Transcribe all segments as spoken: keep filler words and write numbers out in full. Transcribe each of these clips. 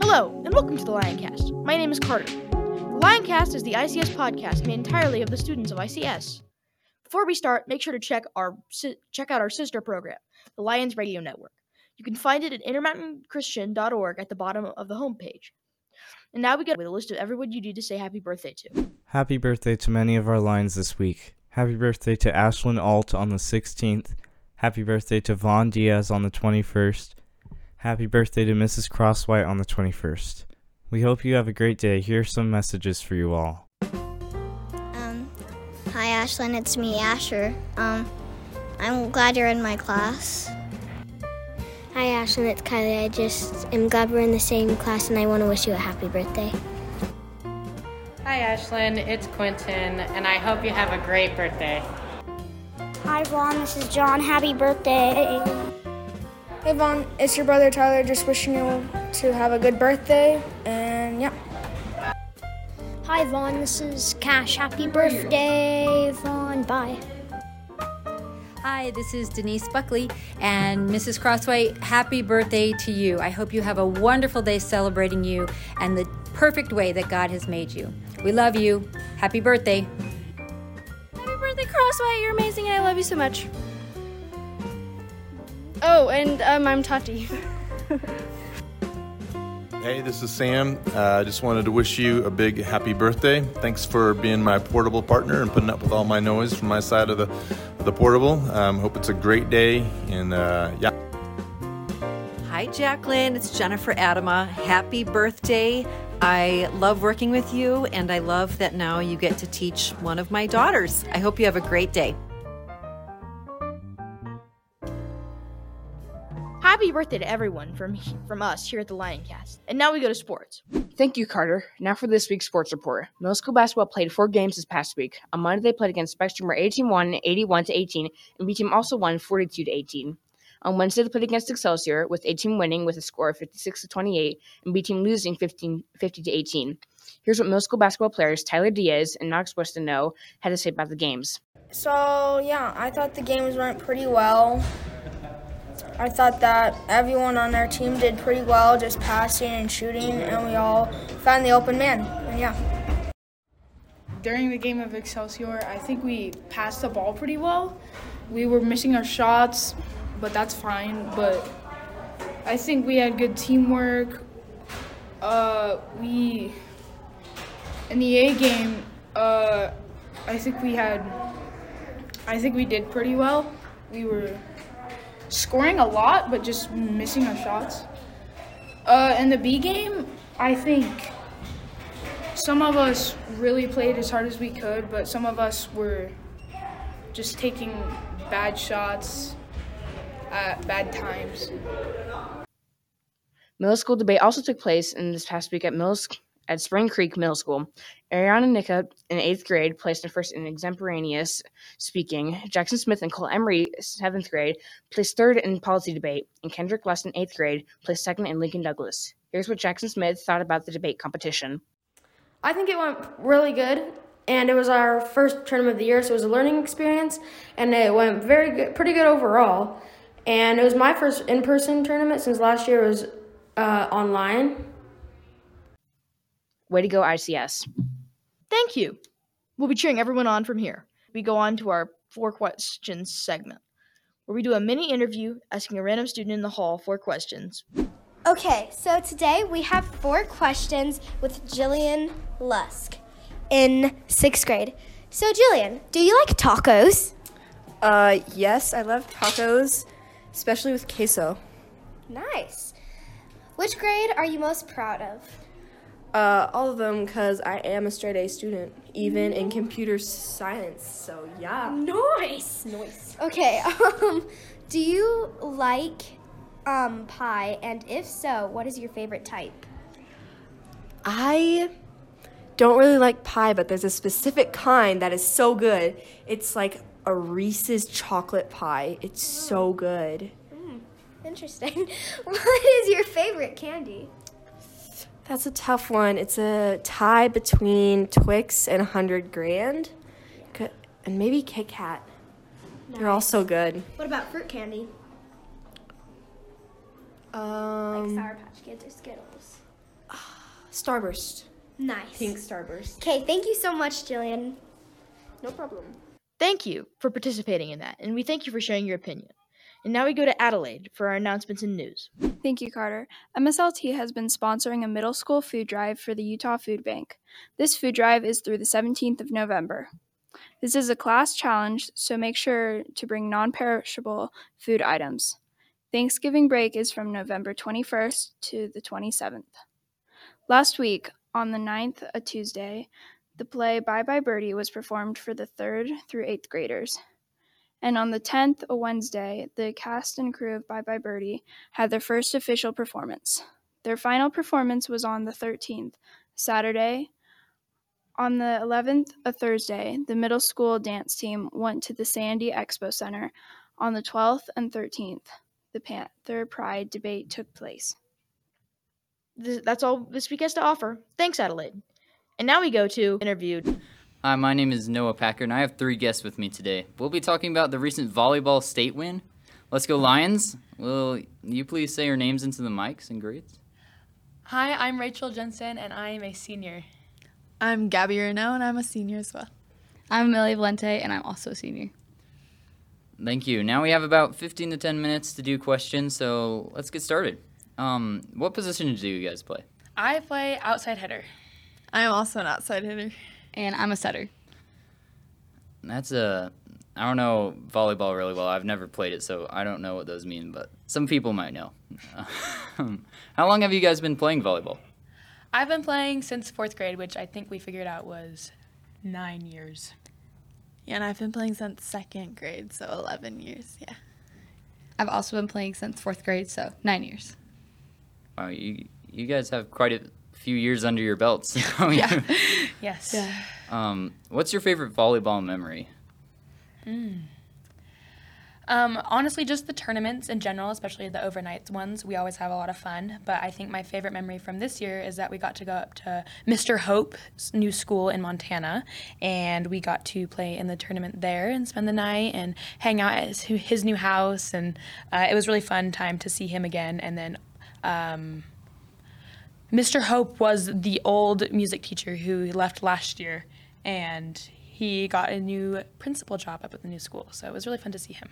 Hello, and welcome to the Lioncast. My name is Carter. The Lioncast is the I C S podcast made entirely of the students of I C S. Before we start, make sure to check our check out our sister program, the Lions Radio Network. You can find it at intermountain christian dot org at the bottom of the homepage. And now we get with a list of everyone you need to say happy birthday to. Happy birthday to many of our Lions this week. Happy birthday to Ashlyn Alt on the sixteenth. Happy birthday to Vaughn Diaz on the twenty-first. Happy birthday to Missus Crosswhite on the twenty-first. We hope you have a great day. Here are some messages for you all. Um, hi Ashlyn, it's me, Asher. Um, I'm glad you're in my class. Hi Ashlyn, it's Kylie. I just am glad we're in the same class and I want to wish you a happy birthday. Hi Ashlyn, it's Quentin and I hope you have a great birthday. Hi Vaughn, this is John. Happy birthday. Hey Vaughn, it's your brother Tyler. Just wishing you to have a good birthday and yeah. Hi Vaughn, this is Cash. Happy birthday Vaughn, bye. Hi, this is Denise Buckley and Missus Crossway, happy birthday to you. I hope you have a wonderful day celebrating you and the perfect way that God has made you. We love you. Happy birthday. Happy birthday, Crossway. You're amazing and I love you so much. Oh, and um, I'm Tati. Hey, this is Sam. I uh, just wanted to wish you a big happy birthday. Thanks for being my portable partner and putting up with all my noise from my side of the of the portable. Um, hope it's a great day, and uh, yeah. Hi, Jacqueline. It's Jennifer Adama. Happy birthday. I love working with you, and I love that now you get to teach one of my daughters. I hope you have a great day. Happy birthday to everyone from from us here at the Lioncast. And now we go to sports. Thank you, Carter. Now for this week's sports report. Middle school basketball played four games this past week. On Monday, they played against Spectrum, where A team won eighty-one to eighteen, and B team also won forty-two to eighteen. On Wednesday, they played against Excelsior, with A team winning with a score of fifty-six to twenty-eight, and B team losing fifty to eighteen. Here's what middle school basketball players Tyler Diaz and Knox Weston know had to say about the games. So yeah, I thought the games went pretty well. I thought that everyone on our team did pretty well, just passing and shooting, and we all found the open man, and yeah. During the game of Excelsior, I think we passed the ball pretty well. We were missing our shots, but that's fine, but I think we had good teamwork. Uh, we, in the A game, uh, I think we had, I think we did pretty well. We were scoring a lot, but just missing our shots. Uh, in the B game, I think some of us really played as hard as we could, but some of us were just taking bad shots at bad times. Middle school debate also took place in this past week at Mills at Spring Creek Middle School. Ariana Nika, in eighth grade, placed in first in extemporaneous speaking. Jackson Smith and Cole Emery, seventh grade, placed third in policy debate. And Kendrick Less, in eighth grade, placed second in Lincoln Douglas. Here's what Jackson Smith thought about the debate competition. I think it went really good, and it was our first tournament of the year, so it was a learning experience, and it went very good, pretty good overall. And it was my first in-person tournament since last year was uh, online. Way to go, I C S. Thank you. We'll be cheering everyone on from here. We go on to our Four Questions segment, where we do a mini interview asking a random student in the hall four questions. Okay, so today we have four questions with Jillian Lusk in sixth grade. So, Jillian, do you like tacos? Uh, yes, I love tacos, especially with queso. Nice. Which grade are you most proud of? Uh, all of them, because I am a straight A student, even in computer science, so yeah. Nice! Nice. Okay, um, do you like, um, pie? And if so, what is your favorite type? I don't really like pie, but there's a specific kind that is so good. It's like a Reese's chocolate pie. It's mm. so good. Mm. Interesting. What is your favorite candy? That's a tough one. It's a tie between Twix and one hundred Grand. and maybe Kit Kat. Nice. They're all so good. What about fruit candy? Um, like Sour Patch Kids or Skittles? Uh, Starburst. Nice. Pink Starburst. Okay, thank you so much, Jillian. No problem. Thank you for participating in that, and we thank you for sharing your opinion. And now we go to Adelaide for our announcements and news. Thank you, Carter. M S L T has been sponsoring a middle school food drive for the Utah Food Bank. This food drive is through the seventeenth of November. This is a class challenge, so make sure to bring non-perishable food items. Thanksgiving break is from November twenty-first to the twenty-seventh. Last week, on the ninth, a Tuesday, the play Bye Bye Birdie was performed for the third through eighth graders. And on the tenth, a Wednesday, the cast and crew of Bye Bye Birdie had their first official performance. Their final performance was on the thirteenth, Saturday. On the eleventh, a Thursday, the middle school dance team went to the Sandy Expo Center. On the twelfth and thirteenth, the Panther Pride debate took place. This, that's all this week has to offer. Thanks, Adelaide. And now we go to Interviewed. Hi, my name is Noah Packer, and I have three guests with me today. We'll be talking about the recent volleyball state win. Let's go, Lions. Will you please say your names into the mics and grades? Hi, I'm Rachel Jensen, and I am a senior. I'm Gabby Renault, and I'm a senior as well. I'm Amelia Valente, and I'm also a senior. Thank you. Now we have about fifteen to ten minutes to do questions, so let's get started. Um, what position do you guys play? I play outside hitter. I am also an outside hitter. And I'm a setter. That's a, I don't know volleyball really well. I've never played it, so I don't know what those mean, but some people might know. How long have you guys been playing volleyball? I've been playing since fourth grade, which I think we figured out was nine years. Yeah, and I've been playing since second grade, so eleven years, yeah. I've also been playing since fourth grade, so nine years. Wow, you, you guys have quite a few years under your belts. Yeah. Yes. Yeah. Um, what's your favorite volleyball memory? Mm. Um, honestly, just the tournaments in general, especially the overnight ones. We always have a lot of fun, but I think my favorite memory from this year is that we got to go up to Mister Hope's new school in Montana, and we got to play in the tournament there and spend the night and hang out at his new house, and uh, it was really fun time to see him again. And then um, Mister Hope was the old music teacher who left last year, and he got a new principal job up at the new school, so it was really fun to see him.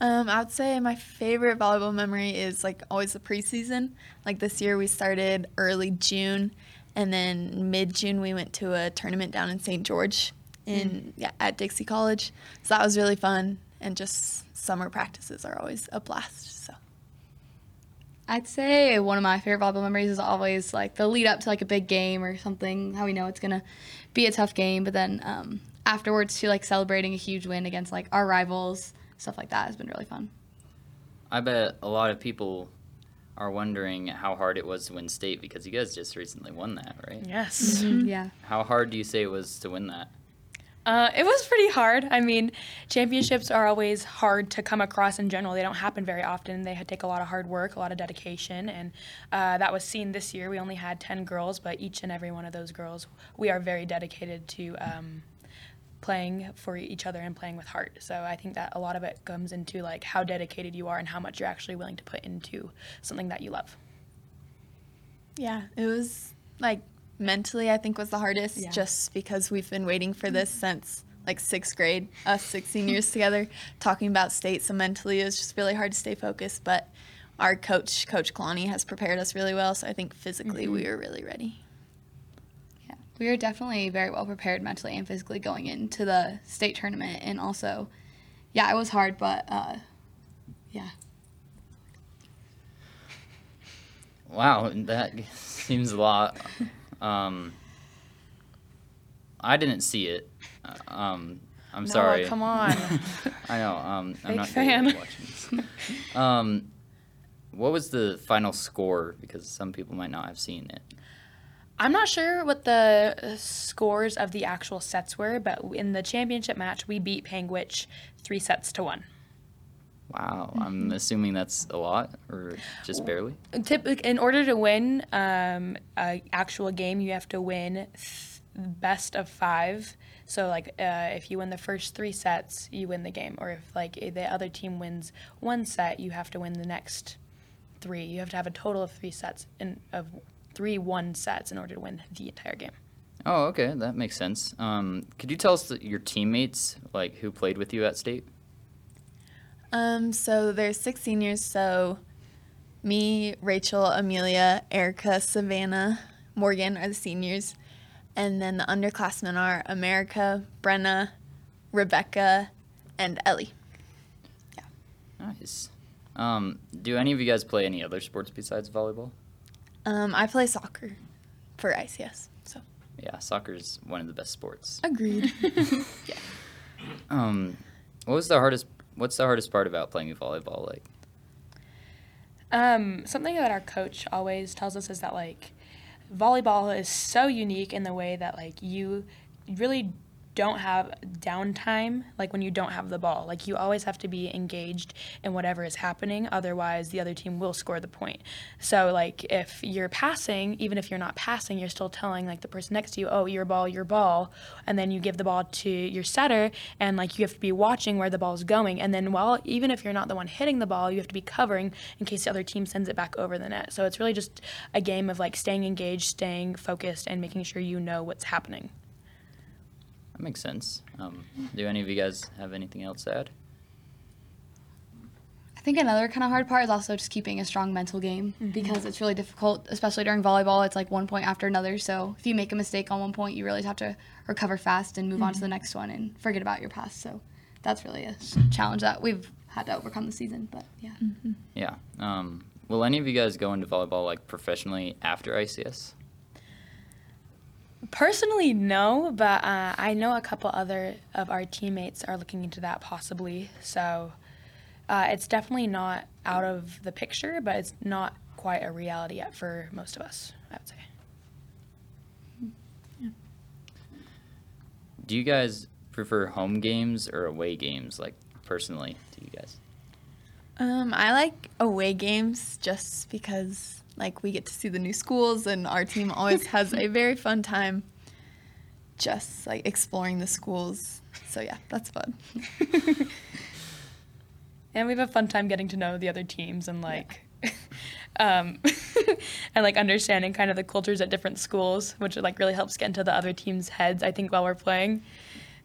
Um, I would say my favorite volleyball memory is like always the preseason. Like this year we started early June, and then mid-June we went to a tournament down in Saint George in mm. yeah, at Dixie College, so that was really fun, and just summer practices are always a blast, so. I'd say one of my favorite volleyball memories is always like the lead up to like a big game or something, how we know it's gonna be a tough game, but then um, afterwards too, like celebrating a huge win against like our rivals, stuff like that has been really fun. I bet a lot of people are wondering how hard it was to win state because you guys just recently won that, right? Yes. Mm-hmm. Yeah. How hard do you say it was to win that? Uh, it was pretty hard. I mean, championships are always hard to come across in general. They don't happen very often. They take a lot of hard work, a lot of dedication, and uh, that was seen this year. We only had ten girls, but each and every one of those girls, we are very dedicated to um, playing for each other and playing with heart. So I think that a lot of it comes into like how dedicated you are and how much you're actually willing to put into something that you love. Yeah, it was like... mentally, I think was the hardest, yeah. Just because we've been waiting for this since like sixth grade, us sixteen years together, talking about state. So mentally, it was just really hard to stay focused. But our coach, Coach Kalani, has prepared us really well. So I think physically, mm-hmm. we were really ready. Yeah, we were definitely very well prepared mentally and physically going into the state tournament. And also, yeah, it was hard, but uh, yeah. Wow, that seems a lot. Um, I didn't see it. Uh, um, I'm no, sorry. Come on. I know. Um, I'm Big not fan. Good at watching this. Um, what was the final score? Because some people might not have seen it. I'm not sure what the scores of the actual sets were, but in the championship match, we beat Panguitch three sets to one. Wow, I'm assuming that's a lot, or just barely? In order to win um, an actual game, you have to win th- best of five. So, like, uh, if you win the first three sets, you win the game. Or if, like, the other team wins one set, you have to win the next three. You have to have a total of three sets in, of three one sets in order to win the entire game. Oh, okay. That makes sense. Um, could you tell us the, your teammates, like, who played with you at state? Um, so there's six seniors, so me, Rachel, Amelia, Erica, Savannah, Morgan are the seniors. And then the underclassmen are America, Brenna, Rebecca, and Ellie. Yeah. Nice. Um, do any of you guys play any other sports besides volleyball? Um, I play soccer for I C S. So. Yeah, soccer is one of the best sports. Agreed. Yeah. Um, what was the hardest? What's the hardest part about playing volleyball like? Um, something that our coach always tells us is that like. Volleyball is so unique in the way that, like, you really don't have downtime, like, when you don't have the ball. Like, you always have to be engaged in whatever is happening, otherwise the other team will score the point. So, like, if you're passing, even if you're not passing, you're still telling, like, the person next to you, oh, your ball, your ball, and then you give the ball to your setter, and, like, you have to be watching where the ball's going, and then while, even if you're not the one hitting the ball, you have to be covering in case the other team sends it back over the net. So it's really just a game of, like, staying engaged, staying focused, and making sure you know what's happening. That makes sense. Um, do any of you guys have anything else to add? I think another kind of hard part is also just keeping a strong mental game mm-hmm. because it's really difficult, especially during volleyball. It's like one point after another. So if you make a mistake on one point, you really have to recover fast and move mm-hmm. on to the next one and forget about your past. So that's really a challenge that we've had to overcome this season. But yeah. Mm-hmm. Yeah. Um, will any of you guys go into volleyball like professionally after I C S? Personally, no, but uh, I know a couple other of our teammates are looking into that possibly. So uh, it's definitely not out of the picture, but it's not quite a reality yet for most of us, I would say. Yeah. Do you guys prefer home games or away games, like personally, to you guys? Um, I like away games just because... Like, we get to see the new schools, and our team always has a very fun time just, like, exploring the schools. So, yeah, that's fun. And we have a fun time getting to know the other teams and, like, yeah. um, and, like, understanding kind of the cultures at different schools, which, like, really helps get into the other team's heads, I think, while we're playing,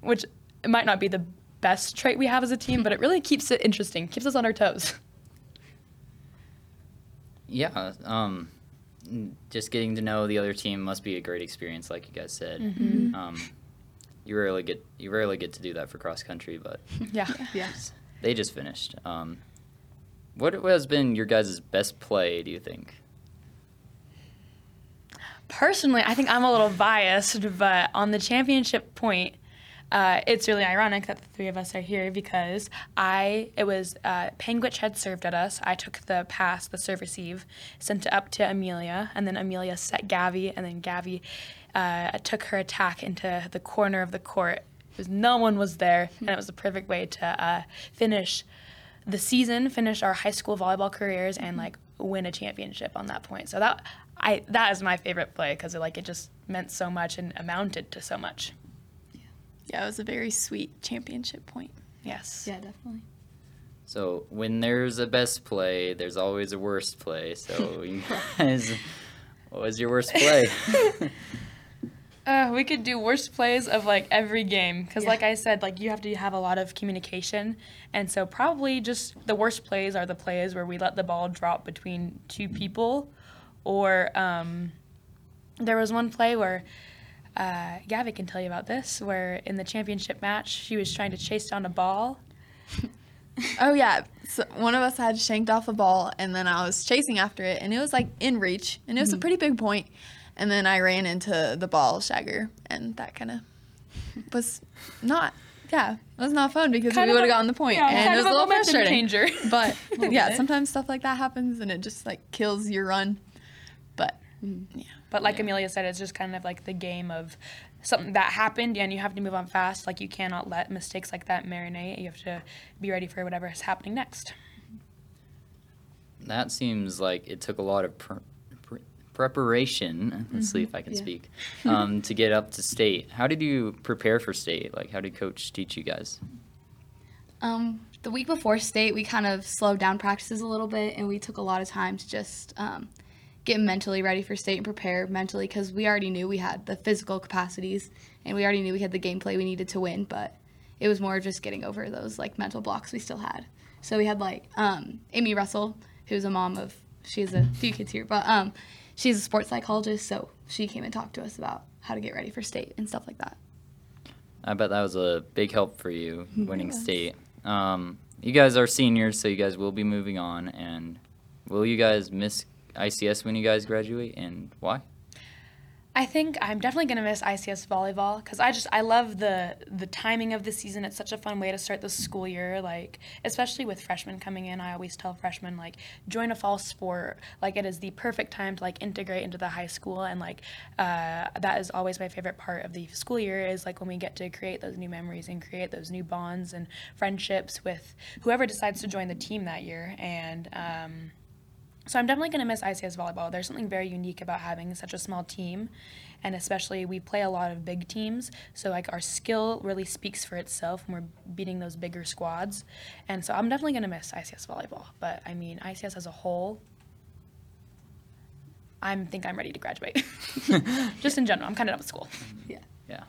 which it might not be the best trait we have as a team, but it really keeps it interesting, keeps us on our toes. Yeah, um, just getting to know the other team must be a great experience, like you guys said. Mm-hmm. Um, you rarely get you rarely get to do that for cross country, but yeah, yeah. They just finished. Um, what has been your guys' best play? Do you think? Personally, I think I'm a little biased, but on the championship point. Uh, it's really ironic that the three of us are here because I, it was, uh, Panguitch had served at us. I took the pass, the serve receive, sent it up to Amelia, and then Amelia set Gabby, and then Gabby uh, took her attack into the corner of the court because no one was there, and it was the perfect way to uh, finish the season, finish our high school volleyball careers, and, like, win a championship on that point. So that I that is my favorite play because, like, it just meant so much and amounted to so much. Yeah, it was a very sweet championship point. Yes. Yeah, definitely. So when there's a best play, there's always a worst play. So you guys, what was your worst play? uh, we could do worst plays of, like, every game. Because, yeah. like I said, like, you have to have a lot of communication. And so probably just the worst plays are the plays where we let the ball drop between two people. Or um, there was one play where... Uh, Gabby can tell you about this, where in the championship match, she was trying to chase down a ball. Oh, yeah. So one of us had shanked off a ball, and then I was chasing after it, and it was, like, in reach, and it was mm-hmm. a pretty big point. And then I ran into the ball shagger, and that kind of was not, yeah, it was not fun because kind we would have gotten the point, yeah, and it was a little frustrating. Changer. But, yeah, bit. Sometimes stuff like that happens, and it just, like, kills your run. But, mm-hmm. yeah. But like yeah. Amelia said, it's just kind of like the game of something that happened, and you have to move on fast. Like, you cannot let mistakes like that marinate. You have to be ready for whatever is happening next. That seems like it took a lot of pre- pre- preparation, let's mm-hmm. see if I can yeah. speak, um, to get up to state. How did you prepare for state? Like, how did Coach teach you guys? Um, the week before state, we kind of slowed down practices a little bit, and we took a lot of time to just um, get mentally ready for state and prepare mentally, because we already knew we had the physical capacities, and we already knew we had the gameplay we needed to win, but it was more just getting over those, like, mental blocks we still had. So we had, like, um, Amy Russell, who's a mom of, she has a few kids here, but um, she's a sports psychologist, so she came and talked to us about how to get ready for state and stuff like that. I bet that was a big help for you, winning yes. state. Um, you guys are seniors, so you guys will be moving on, and will you guys miss I C S when you guys graduate, and why? I think I'm definitely going to miss I C S volleyball, because I just I love the the timing of the season. It's such a fun way to start the school year, like especially with freshmen coming in. I always tell freshmen, like, join a fall sport. Like, it is the perfect time to, like, integrate into the high school, and like uh, that is always my favorite part of the school year, is like when we get to create those new memories and create those new bonds and friendships with whoever decides to join the team that year. And um, So I'm definitely going to miss I C S volleyball. There's something very unique about having such a small team, and especially we play a lot of big teams, so like our skill really speaks for itself when we're beating those bigger squads. And so I'm definitely going to miss I C S volleyball, but I mean, I C S as a whole, I think I'm ready to graduate. Just in general, I'm kind of done with school. Yeah. Yeah.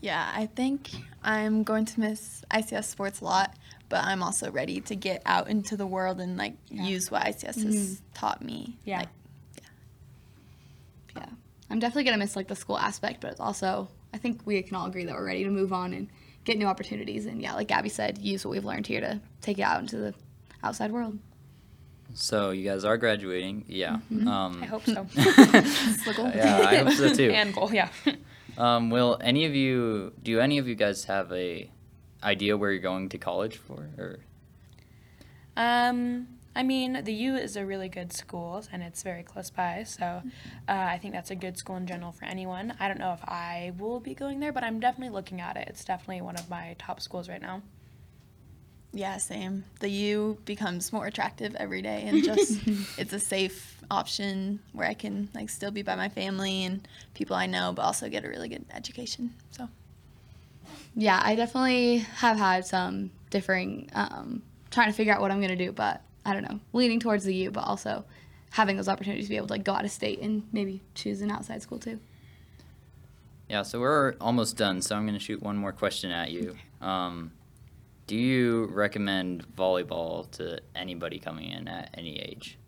Yeah, I think I'm going to miss I C S sports a lot, but I'm also ready to get out into the world and, like, yeah. use what I C S mm-hmm. has taught me. Yeah. Like, yeah. Yeah. I'm definitely going to miss, like, the school aspect, but it's also, I think we can all agree that we're ready to move on and get new opportunities. And, yeah, like Gabby said, use what we've learned here to take it out into the outside world. So you guys are graduating. Yeah. Mm-hmm. Um, I hope so. Yeah, I hope so, too. And goal, yeah. um, will any of you, do any of you guys have a idea where you're going to college for? Or um I mean, the U is a really good school, and it's very close by, so uh, I think that's a good school in general for anyone. I don't know if I will be going there, but I'm definitely looking at it. It's definitely one of my top schools right now. Yeah, same. The U becomes more attractive every day, and just it's a safe option where I can, like, still be by my family and people I know, but also get a really good education. So yeah, I definitely have had some differing, um, trying to figure out what I'm going to do, but I don't know, leaning towards the U, but also having those opportunities to be able to, like, go out of state and maybe choose an outside school too. Yeah, so we're almost done, so I'm going to shoot one more question at you. Um, do you recommend volleyball to anybody coming in at any age?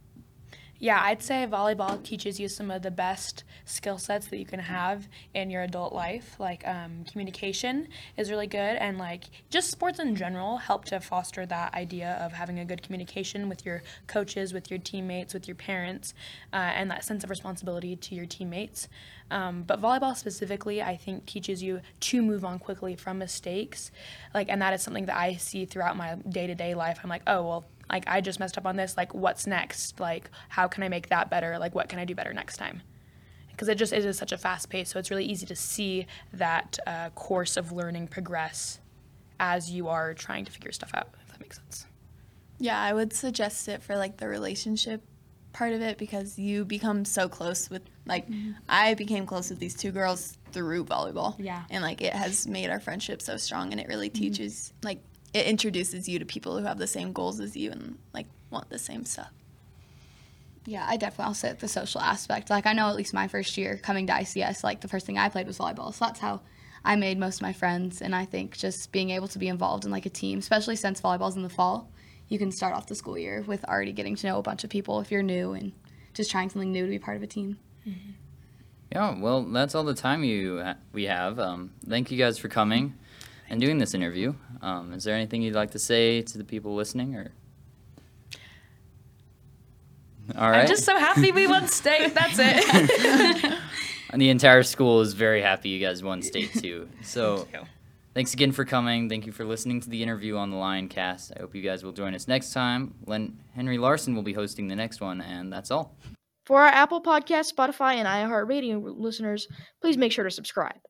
Yeah, I'd say volleyball teaches you some of the best skill sets that you can have in your adult life. Like, um, communication is really good, and, like, just sports in general help to foster that idea of having a good communication with your coaches, with your teammates, with your parents, uh, and that sense of responsibility to your teammates. Um, but volleyball specifically, I think, teaches you to move on quickly from mistakes. Like, and that is something that I see throughout my day-to-day life. I'm like, oh, well, like, I just messed up on this, like, what's next? Like, how can I make that better? Like, what can I do better next time? Because it just it is such a fast pace, so it's really easy to see that uh, course of learning progress as you are trying to figure stuff out, if that makes sense. Yeah, I would suggest it for, like, the relationship part of it, because you become so close with, like, mm-hmm. I became close with these two girls through volleyball. Yeah. And, like, it has made our friendship so strong, and it really mm-hmm. teaches, like, it introduces you to people who have the same goals as you and, like, want the same stuff. Yeah, I definitely also at the social aspect. Like, I know at least my first year coming to I C S, like, the first thing I played was volleyball. So that's how I made most of my friends. And I think just being able to be involved in, like, a team, especially since volleyball's in the fall, you can start off the school year with already getting to know a bunch of people if you're new and just trying something new to be part of a team. Mm-hmm. Yeah, well, that's all the time you ha- we have. Um, thank you guys for coming and doing this interview. Um, is there anything you'd like to say to the people listening? Or all right, I'm just so happy we won state. That's it. And the entire school is very happy you guys won state too. So Thank thanks again for coming. Thank you for listening to the interview on the Lioncast. I hope you guys will join us next time. Len- Henry Larson will be hosting the next one, and that's all. For our Apple Podcast, Spotify, and iHeartRadio listeners, please make sure to subscribe.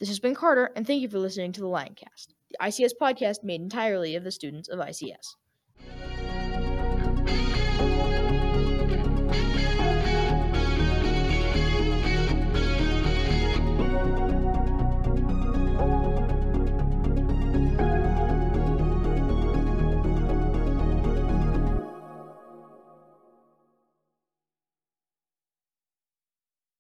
This has been Carter, and thank you for listening to the Lioncast, the I C S podcast made entirely of the students of I C S.